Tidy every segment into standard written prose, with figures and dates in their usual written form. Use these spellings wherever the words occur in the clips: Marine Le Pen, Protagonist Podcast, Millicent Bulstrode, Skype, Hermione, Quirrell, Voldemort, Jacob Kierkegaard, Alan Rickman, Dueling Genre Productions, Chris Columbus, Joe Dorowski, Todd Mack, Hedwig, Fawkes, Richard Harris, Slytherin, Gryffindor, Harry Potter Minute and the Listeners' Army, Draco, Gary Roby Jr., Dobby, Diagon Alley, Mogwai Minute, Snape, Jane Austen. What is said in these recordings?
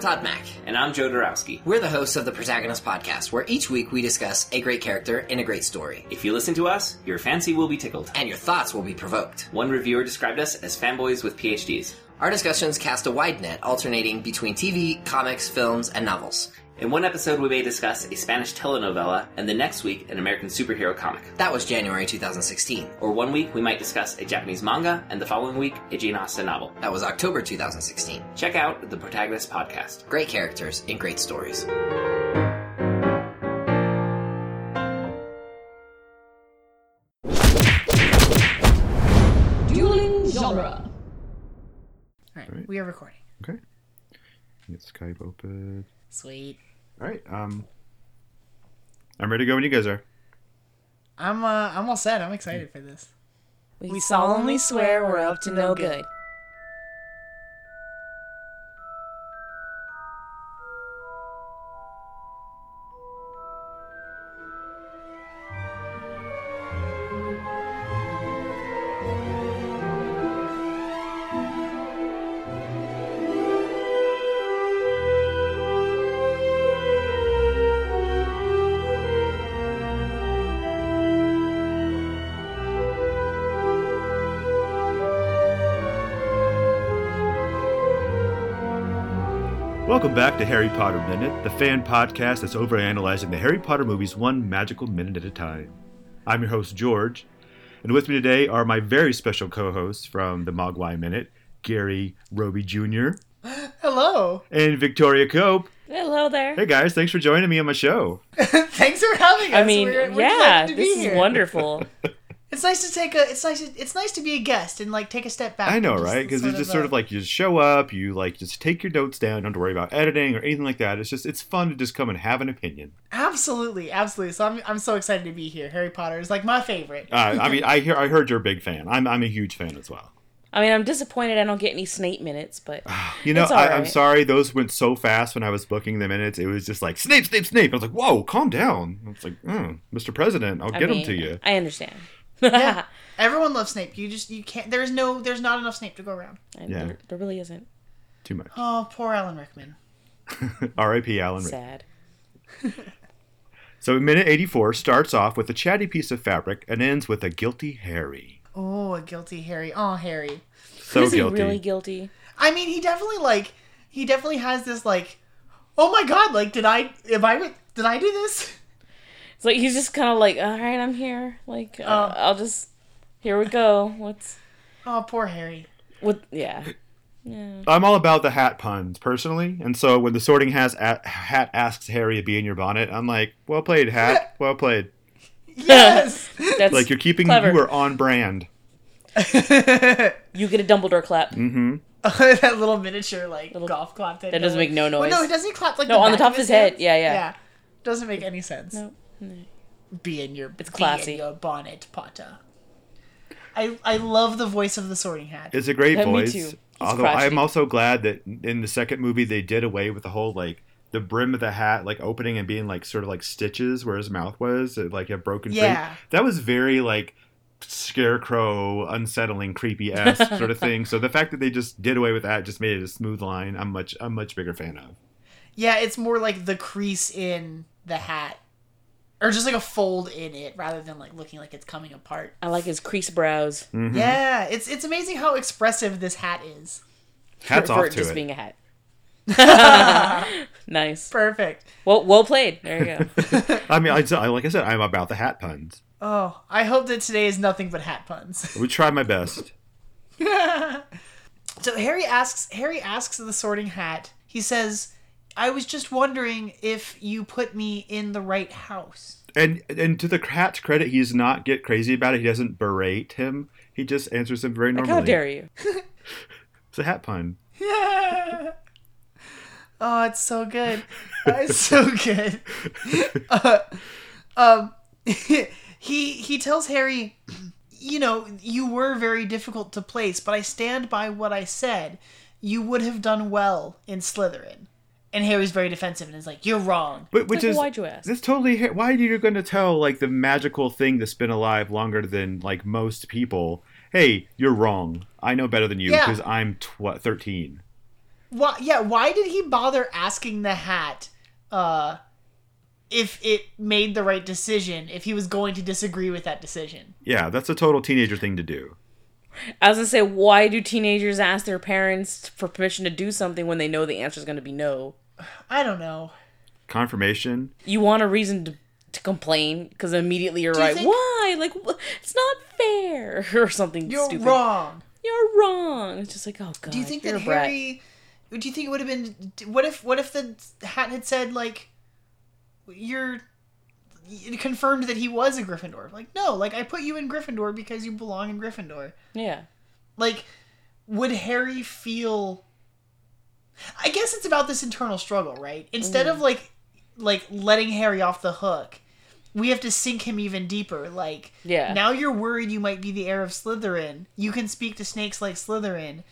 Todd Mack. And I'm Joe Dorowski. We're the hosts of the Protagonist Podcast, where each week we discuss a great character in a great story. If you listen to us, your fancy will be tickled. And your thoughts will be provoked. One reviewer described us as fanboys with PhDs. Our discussions cast a wide net, alternating between TV, comics, films, and novels. In one episode, we may discuss a Spanish telenovela, and the next week, an American superhero comic. That was January 2016. Or one week, we might discuss a Japanese manga, and the following week, a Jane Austen novel. That was October 2016. Check out the Protagonist Podcast. Great characters in great stories. Dueling Genre. All right, we are recording. Okay. Get Skype open. Sweet. All right. I'm ready to go when you guys are. I'm all set. I'm excited for this. We solemnly swear we're up to no good. Welcome back to Harry Potter Minute, the fan podcast that's overanalyzing the Harry Potter movies one magical minute at a time. I'm your host, George, and with me today are my very special co-hosts from the Mogwai Minute, Gary Roby Jr. Hello. And Victoria Cope. Hello there. Hey guys, thanks for joining me on my show. Thanks for having us. I mean, we're glad to be here. This is wonderful. It's nice to be a guest and like take a step back. I know, right? Because it's just sort of like you just show up, you like just take your notes down, don't worry about editing or anything like that. It's fun to just come and have an opinion. Absolutely. So I'm so excited to be here. Harry Potter is like my favorite. I heard you're a big fan. I'm a huge fan as well. I mean, I'm disappointed I don't get any Snape minutes, but it's all right. I'm sorry. Those went so fast when I was booking the minutes. It was just like, Snape. I was like, whoa, calm down. I was like, Mr. President, I'll get them to you. I understand. Yeah, everyone loves Snape. You can't. There's not enough Snape to go around. Yeah. There really isn't. Too much. Oh, poor Alan Rickman. R.I.P. Alan Rickman. Sad. So minute 84 starts off with a chatty piece of fabric and ends with a guilty Harry. Oh, a guilty Harry. Oh, Harry. So is guilty. He really guilty? I mean, he definitely has this like, oh my God, like did I do this? It's like he's just kind of like, all right, I'm here. Like, here we go. Oh, poor Harry. Yeah. I'm all about the hat puns personally, and so when the Sorting Hat asks Harry to be in your bonnet, I'm like, well played, Hat. Well played. Yes, that's like you're keeping. Clever. You are on brand. You get a Dumbledore clap. Mm-hmm. That little miniature golf clap. That doesn't make no noise. Well, no, doesn't he clap like on the top of his head? Yeah. Doesn't make any sense. No. It's classy. Be in your bonnet, Potter. I love the voice of the Sorting Hat. It's a great voice. Me too. Although I'm also glad that in the second movie they did away with the whole like the brim of the hat like opening and being like sort of like stitches where his mouth was like a broken. Yeah, free. That was very like scarecrow, unsettling, creepy-esque sort of thing. So the fact that they just did away with that just made it a smooth line. I'm much bigger fan of. Yeah, it's more like the crease in the hat. Or just like a fold in it rather than like looking like it's coming apart. I like his creased brows. Mm-hmm. Yeah, it's amazing how expressive this hat is. Hats off to it. Being a hat. Nice. Perfect. Well played. There you go. I mean, like I said, I'm about the hat puns. Oh, I hope that today is nothing but hat puns. We try my best. So Harry asks the Sorting Hat. He says, I was just wondering if you put me in the right house. And to the Hat's credit, he does not get crazy about it. He doesn't berate him. He just answers him very normally. Like, how dare you? It's a hat pun. Yeah. Oh, it's so good. It's so good. He tells Harry, you were very difficult to place, but I stand by what I said. You would have done well in Slytherin. And Harry's very defensive and is like, you're wrong. But, why'd you ask? This totally, why are you going to tell, like, the magical thing that's been alive longer than, like, most people, hey, you're wrong. I know better than you because I'm 13. Why did he bother asking the hat if it made the right decision, if he was going to disagree with that decision? Yeah, that's a total teenager thing to do. I was going to say, why do teenagers ask their parents for permission to do something when they know the answer is going to be no? I don't know. Confirmation? You want a reason to complain, because immediately you're right. Why? Like, it's not fair, or something stupid. You're wrong. You're wrong. It's just like, oh, God. Do you think that Harry... Do you think it would have been... What if the hat had said, like, it confirmed that he was a Gryffindor. Like, no, like, I put you in Gryffindor because you belong in Gryffindor. Yeah. Like, would Harry feel... I guess it's about this internal struggle, right? Instead of, like letting Harry off the hook, we have to sink him even deeper. Like, yeah. Now you're worried you might be the heir of Slytherin. You can speak to snakes like Slytherin.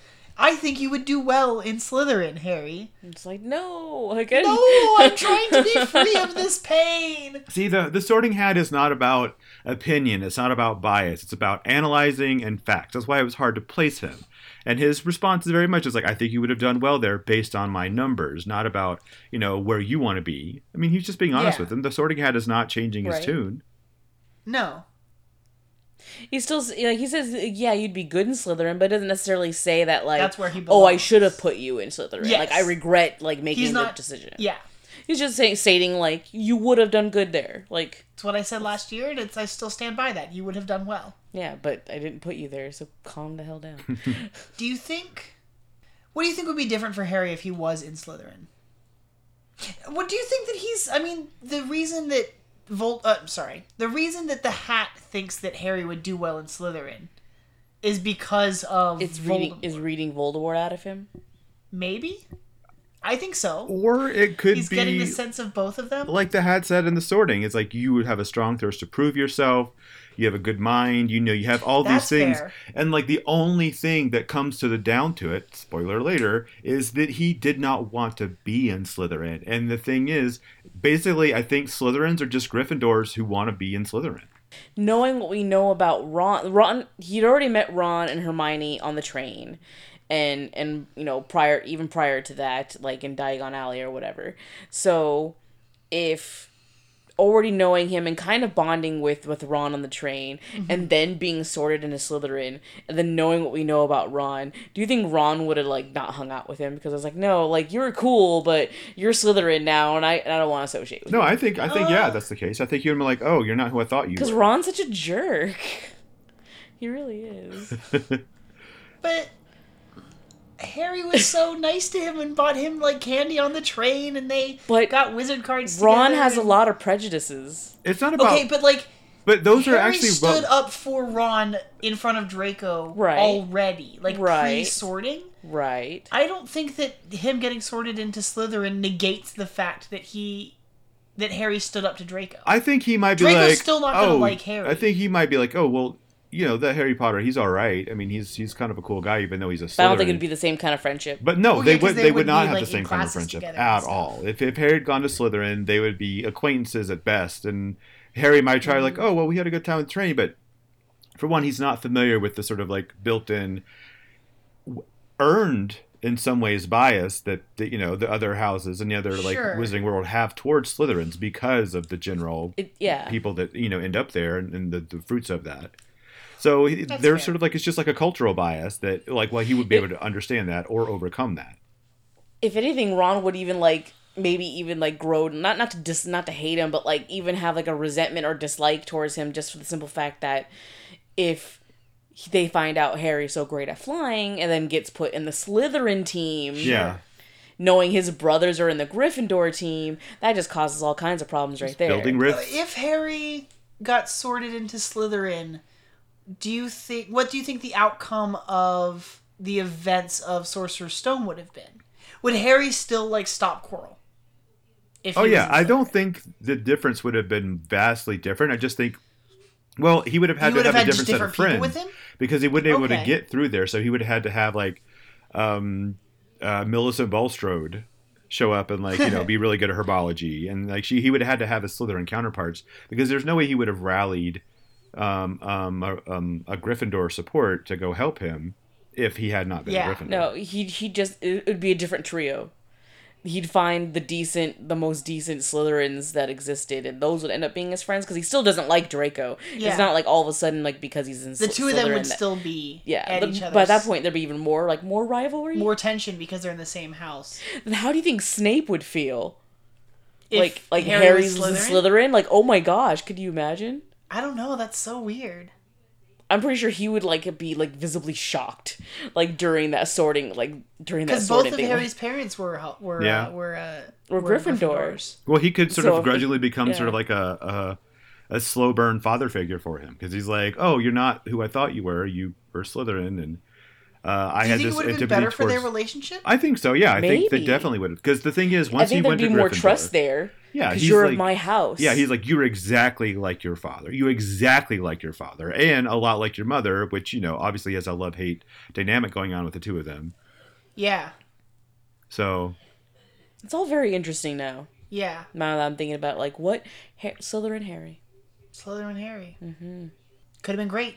I think you would do well in Slytherin, Harry. It's like, no. Again. No, I'm trying to be free of this pain. See, the sorting hat is not about opinion. It's not about bias. It's about analyzing and facts. That's why it was hard to place him. And his response is very much just like, I think you would have done well there based on my numbers, not about, where you want to be. I mean, he's just being honest with him. The sorting hat is not changing his tune. No. He still, he says, yeah, you'd be good in Slytherin, but it doesn't necessarily say that, like, that's where he belongs. Oh, I should have put you in Slytherin. Yes. Like, I regret, like, making that decision. Yeah. He's just stating, like, you would have done good there. Like, it's what I said last year, and I still stand by that. You would have done well. Yeah, but I didn't put you there, so calm the hell down. What do you think would be different for Harry if he was in Slytherin? What do you think that he's, the reason that the reason that the hat thinks that Harry would do well in Slytherin is because of reading Voldemort out of him? Maybe? I think so. Or it could be... He's getting the sense of both of them? Like the hat said in the sorting. It's like, you would have a strong thirst to prove yourself. You have a good mind. You have all these things. Fair. And, like, the only thing that comes down to it, spoiler later, is that he did not want to be in Slytherin. And the thing is, basically, I think Slytherins are just Gryffindors who want to be in Slytherin. Knowing what we know about Ron, he'd already met Ron and Hermione on the train. And prior to that, like in Diagon Alley or whatever. So if already knowing him and kind of bonding with Ron on the train, and then being sorted into Slytherin, and then knowing what we know about Ron, do you think Ron would have like not hung out with him? Because I was like, no, like you're cool, but you're Slytherin now, and I don't want to associate with you. No, I think yeah, that's the case. I think you would be like, oh, you're not who I thought you were. Because Ron's such a jerk. He really is. But Harry was so nice to him and bought him like candy on the train, and they got wizard cards. Ron has a lot of prejudices. It's not about but those Harry are actually stood up for Ron in front of Draco already, like pre-sorting. Right. I don't think that him getting sorted into Slytherin negates the fact that that Harry stood up to Draco. I think he might be Draco's still not going to like Harry. I think he might be like, oh well. That Harry Potter, he's all right. I mean, he's kind of a cool guy, even though he's a Slytherin. I don't think it'd be the same kind of friendship. But no, they would not have the same kind of friendship at all. If Harry had gone to Slytherin, they would be acquaintances at best. And Harry might try like, oh, well, we had a good time with train. But for one, he's not familiar with the sort of like built-in, earned in some ways bias that the other houses and the other like Wizarding World have towards Slytherins because of the general people that end up there and the fruits of that. So they're sort of like, it's just like a cultural bias that like, well, he would be able to understand that or overcome that. If anything, Ron would even like, maybe even like grow, not to hate him, but like even have like a resentment or dislike towards him just for the simple fact that if they find out Harry's so great at flying and then gets put in the Slytherin team. Yeah. Knowing his brothers are in the Gryffindor team, that just causes all kinds of problems right there. Building rifts. If Harry got sorted into Slytherin... What do you think the outcome of the events of Sorcerer's Stone would have been? Would Harry still like stop Quirrell? I don't think the difference would have been vastly different. I just think, well, he would have had to have a different set of friends with him? Because he wouldn't be able to get through there. So he would have had to have like Millicent Bulstrode show up and like be really good at herbology, and like he would have had to have his Slytherin counterparts because there's no way he would have rallied a Gryffindor support to go help him if he had not been a Gryffindor. No, he just, it would be a different trio. He'd find the most decent Slytherins that existed, and those would end up being his friends, because he still doesn't like Draco. Yeah. It's not like all of a sudden, like, because he's in Slytherin. The two of them would still be at each other's. By that point, there'd be even more, like, more rivalry? More tension, because they're in the same house. Then how do you think Snape would feel? If like Harry's Slytherin? Like, oh my gosh, could you imagine? I don't know, that's so weird. I'm pretty sure he would, like, be, like, visibly shocked, like, during that sorting, like, during that sorting thing. Because both of Harry's parents were Gryffindors. Well, he could sort of gradually become sort of like a slow burn father figure for him. Because he's like, oh, you're not who I thought you were. You were Slytherin, and I had this. Do you think it would have been better for their relationship? I think so, yeah. Maybe. I think they definitely would have. Because the thing is, once he went to Gryffindor... I think there'd be more trust there. Yeah, because you're like, my house. Yeah, he's like, you're exactly like your father. You exactly like your father. And a lot like your mother, which, you know, obviously has a love-hate dynamic going on with the two of them. Yeah. So. It's all very interesting now. Yeah. Now that I'm thinking about, like, what? Slytherin Harry. Slytherin Harry. Mm-hmm. Could have been great.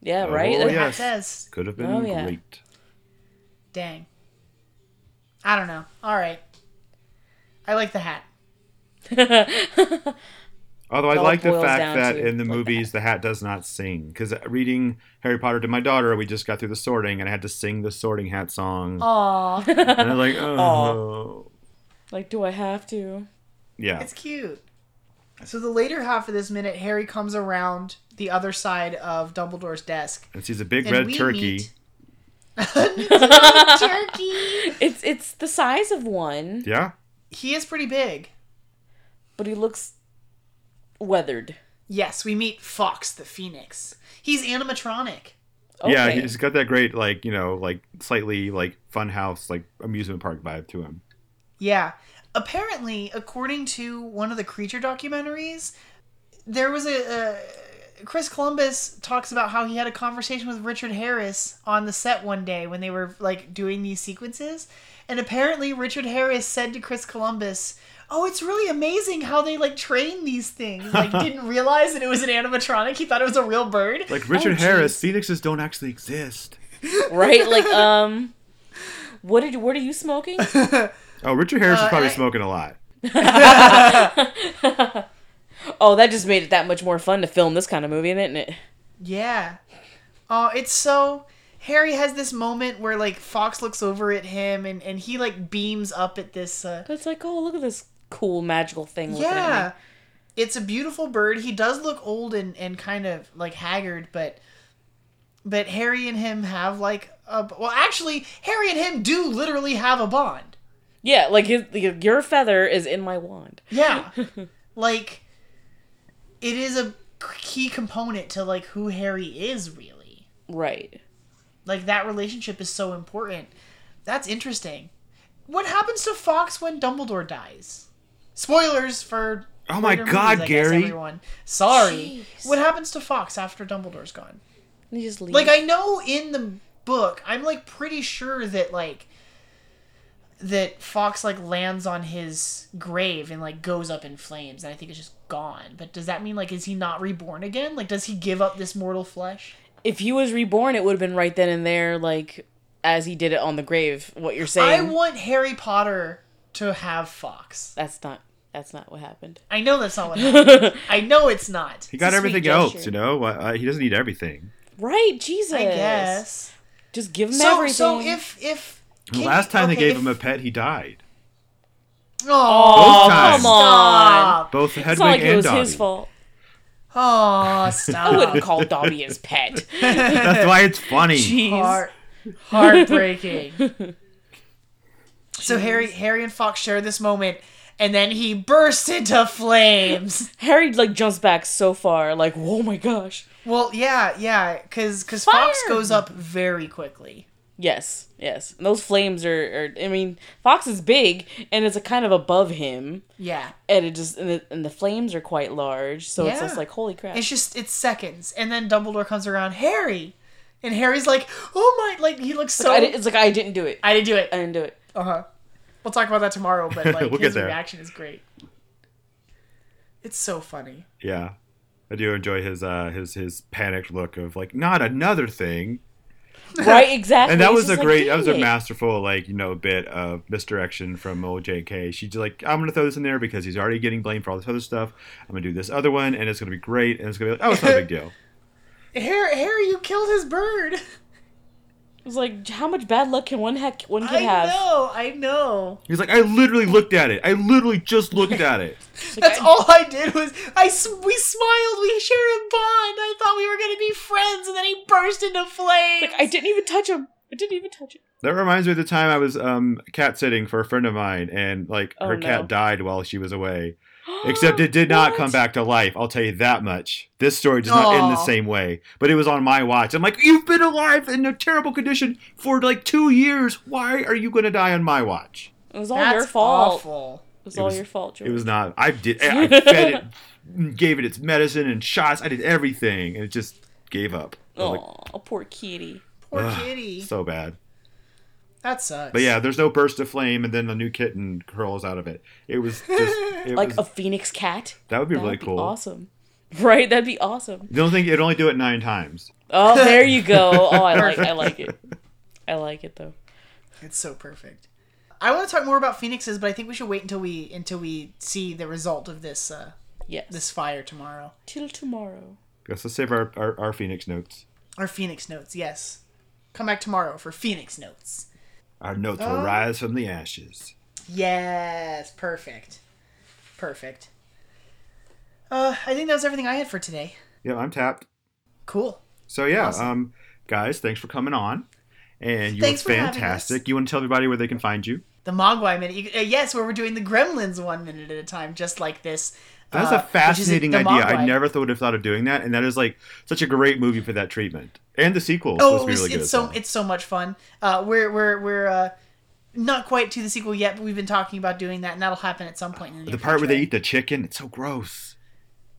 Yeah, right? Oh, yes. Says. Could have been great. Dang. I don't know. All right. I like the hat. Although I like the fact that in the movies, the hat does not sing. Because reading Harry Potter to my daughter, we just got through the sorting, and I had to sing the sorting hat song. Aww. And I'm like, oh. Like, do I have to? Yeah. It's cute. So the later half of this minute, Harry comes around the other side of Dumbledore's desk. And sees a big red turkey. It's the size of one. Yeah. He is pretty big. But he looks weathered. Yes, we meet Fawkes the Phoenix. He's animatronic. Okay. Yeah, he's got that great, like, you know, like, slightly, like, funhouse, like, amusement park vibe to him. Yeah. Apparently, according to one of the creature documentaries, there was Chris Columbus talks about how he had a conversation with Richard Harris on the set one day when they were, like, doing these sequences. And apparently Richard Harris said to Chris Columbus, oh, it's really amazing how they, like, train these things. Like, didn't realize that it was an animatronic. He thought it was a real bird. Like, Richard Harris, phoenixes don't actually exist. Right? Like, what are you smoking? Oh, Richard Harris is probably smoking a lot. Oh, that just made it that much more fun to film this kind of movie, didn't it? Yeah. Oh, it's so... Harry has this moment where, like, Fawkes looks over at him and he, like, beams up at this... It's like, oh, look at this cool magical thing looking at me. It's a beautiful bird. He does look old and kind of, like, haggard, but Harry and him have, like... Well, actually, Harry and him do literally have a bond. Yeah, like, your feather is in my wand. Yeah. Like, it is a key component to, like, who Harry is, really. Right. Like, that relationship is so important. That's interesting. What happens to Fawkes when Dumbledore dies? Spoilers for... Oh my God, movies, Gary. Guess, everyone. Sorry. Jeez. What happens to Fawkes after Dumbledore's gone? He just leaves. Like, I know in the book, I'm, like, pretty sure that, like... that Fawkes, like, lands on his grave and, like, goes up in flames. And I think it's just gone. But does that mean, like, is he not reborn again? Like, does he give up this mortal flesh? If he was reborn, it would have been right then and there, like, as he did it on the grave, what you're saying. I want Harry Potter to have Fawkes. That's not what happened. I know that's not what happened. I know it's not. He got everything else, you know? He doesn't need everything. Right, Jesus. I guess. Just give him everything. So Last time they gave him a pet, he died. Oh, come on. Both Hedwig and Dobby. It's not like it was his fault. Oh, stop. I wouldn't call Dobby his pet. That's why it's funny. Jeez. Heartbreaking. Jeez. So Harry and Fawkes share this moment, and then he bursts into flames. Harry, like, jumps back so far, like, oh my gosh. Well, yeah, because Fawkes goes up very quickly. Yes. And those flames are I mean, Fawkes is big, and it's a kind of above him. Yeah. And it just and the flames are quite large, so it's just like, holy crap. It's just, it's seconds. And then Dumbledore comes around, Harry! And Harry's like, oh my, like, he looks so... It's like, I didn't do it. Uh-huh. We'll talk about that tomorrow, but, like, his reaction is great. It's so funny. Yeah. I do enjoy his panicked look of, like, not another thing. Right, exactly. And that was a great, that was a masterful, like, you know, bit of misdirection from old JK. She's just like, I'm going to throw this in there because he's already getting blamed for all this other stuff. I'm going to do this other one, and it's going to be great, and it's going to be like, oh, it's not a big deal. Harry, you killed his bird. It was like, how much bad luck can one kid have? I know. He's like, I literally looked at it. I literally just looked at it. That's all I did was, we smiled, we shared a bond. I thought we were going to be friends, and then he burst into flames. Like, I didn't even touch him. That reminds me of the time I was cat sitting for a friend of mine, and like cat died while she was away. Except it did not come back to life. I'll tell you that much. This story does not end the same way. But it was on my watch. I'm like, you've been alive in a terrible condition for like 2 years. Why are you going to die on my watch? It was all your fault. Awful. It was all your fault, George. It was not. I fed it, gave it its medicine and shots. I did everything. And it just gave up. Oh, like, poor kitty. Poor kitty. So bad. That sucks. But yeah, there's no burst of flame, and then a new kitten curls out of it. It was just... It was a phoenix cat? That would be really cool. Awesome. Right? That'd be awesome. You don't think it'd only do it 9 times. Oh, there you go. Oh, I like it. I like it, though. It's so perfect. I want to talk more about phoenixes, but I think we should wait until we see the result of this this fire tomorrow. Till tomorrow. Yes, let's save our phoenix notes. Our phoenix notes, yes. Come back tomorrow for phoenix notes. Our notes will rise from the ashes. Yes, perfect. I think that was everything I had for today. Yeah, I'm tapped. Cool. So yeah, awesome. Guys, thanks for coming on. And you were fantastic. You want to tell everybody where they can find you? The Mogwai Minute. Yes, where we're doing the Gremlins 1 minute at a time, just like this. That's a fascinating idea. Mogwai. I never would have thought of doing that, and that is like such a great movie for that treatment. And the sequel is really good. It's so much fun. We're not quite to the sequel yet, but we've been talking about doing that, and that'll happen at some point in the part where they eat the chicken. It's so gross.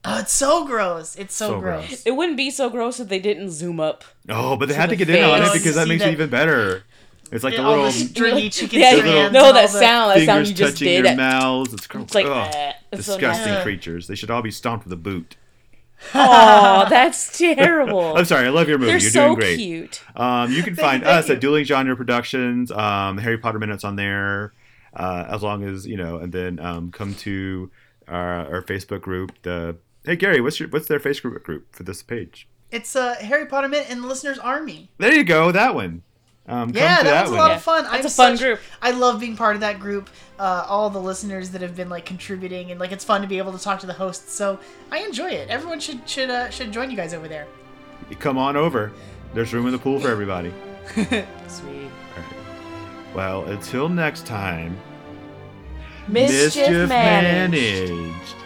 Oh, it's so gross. It's so gross. It wouldn't be so gross if they didn't zoom up. Oh, but they had to get in on it because that makes it even better. It's like the little stringy chicken. Yeah, no, that sound you just did. Fingers touching their mouths. It's gross. It's like disgusting creatures. They should all be stomped with a boot. Oh, that's terrible. I'm sorry. I love your movie. You're so doing great. Cute. You can find us at Dueling Genre Productions. Harry Potter Minute's on there, as long as you know. And then come to our Facebook group. Hey Gary, what's their Facebook group for this page? It's Harry Potter Minute and the Listeners' Army. There you go. That one. That was a lot of fun. That's a fun group. I love being part of that group. All the listeners that have been like contributing, and like it's fun to be able to talk to the hosts. So I enjoy it. Everyone should join you guys over there. Come on over. There's room in the pool for everybody. Sweet. All right. Well, until next time. Mischief managed.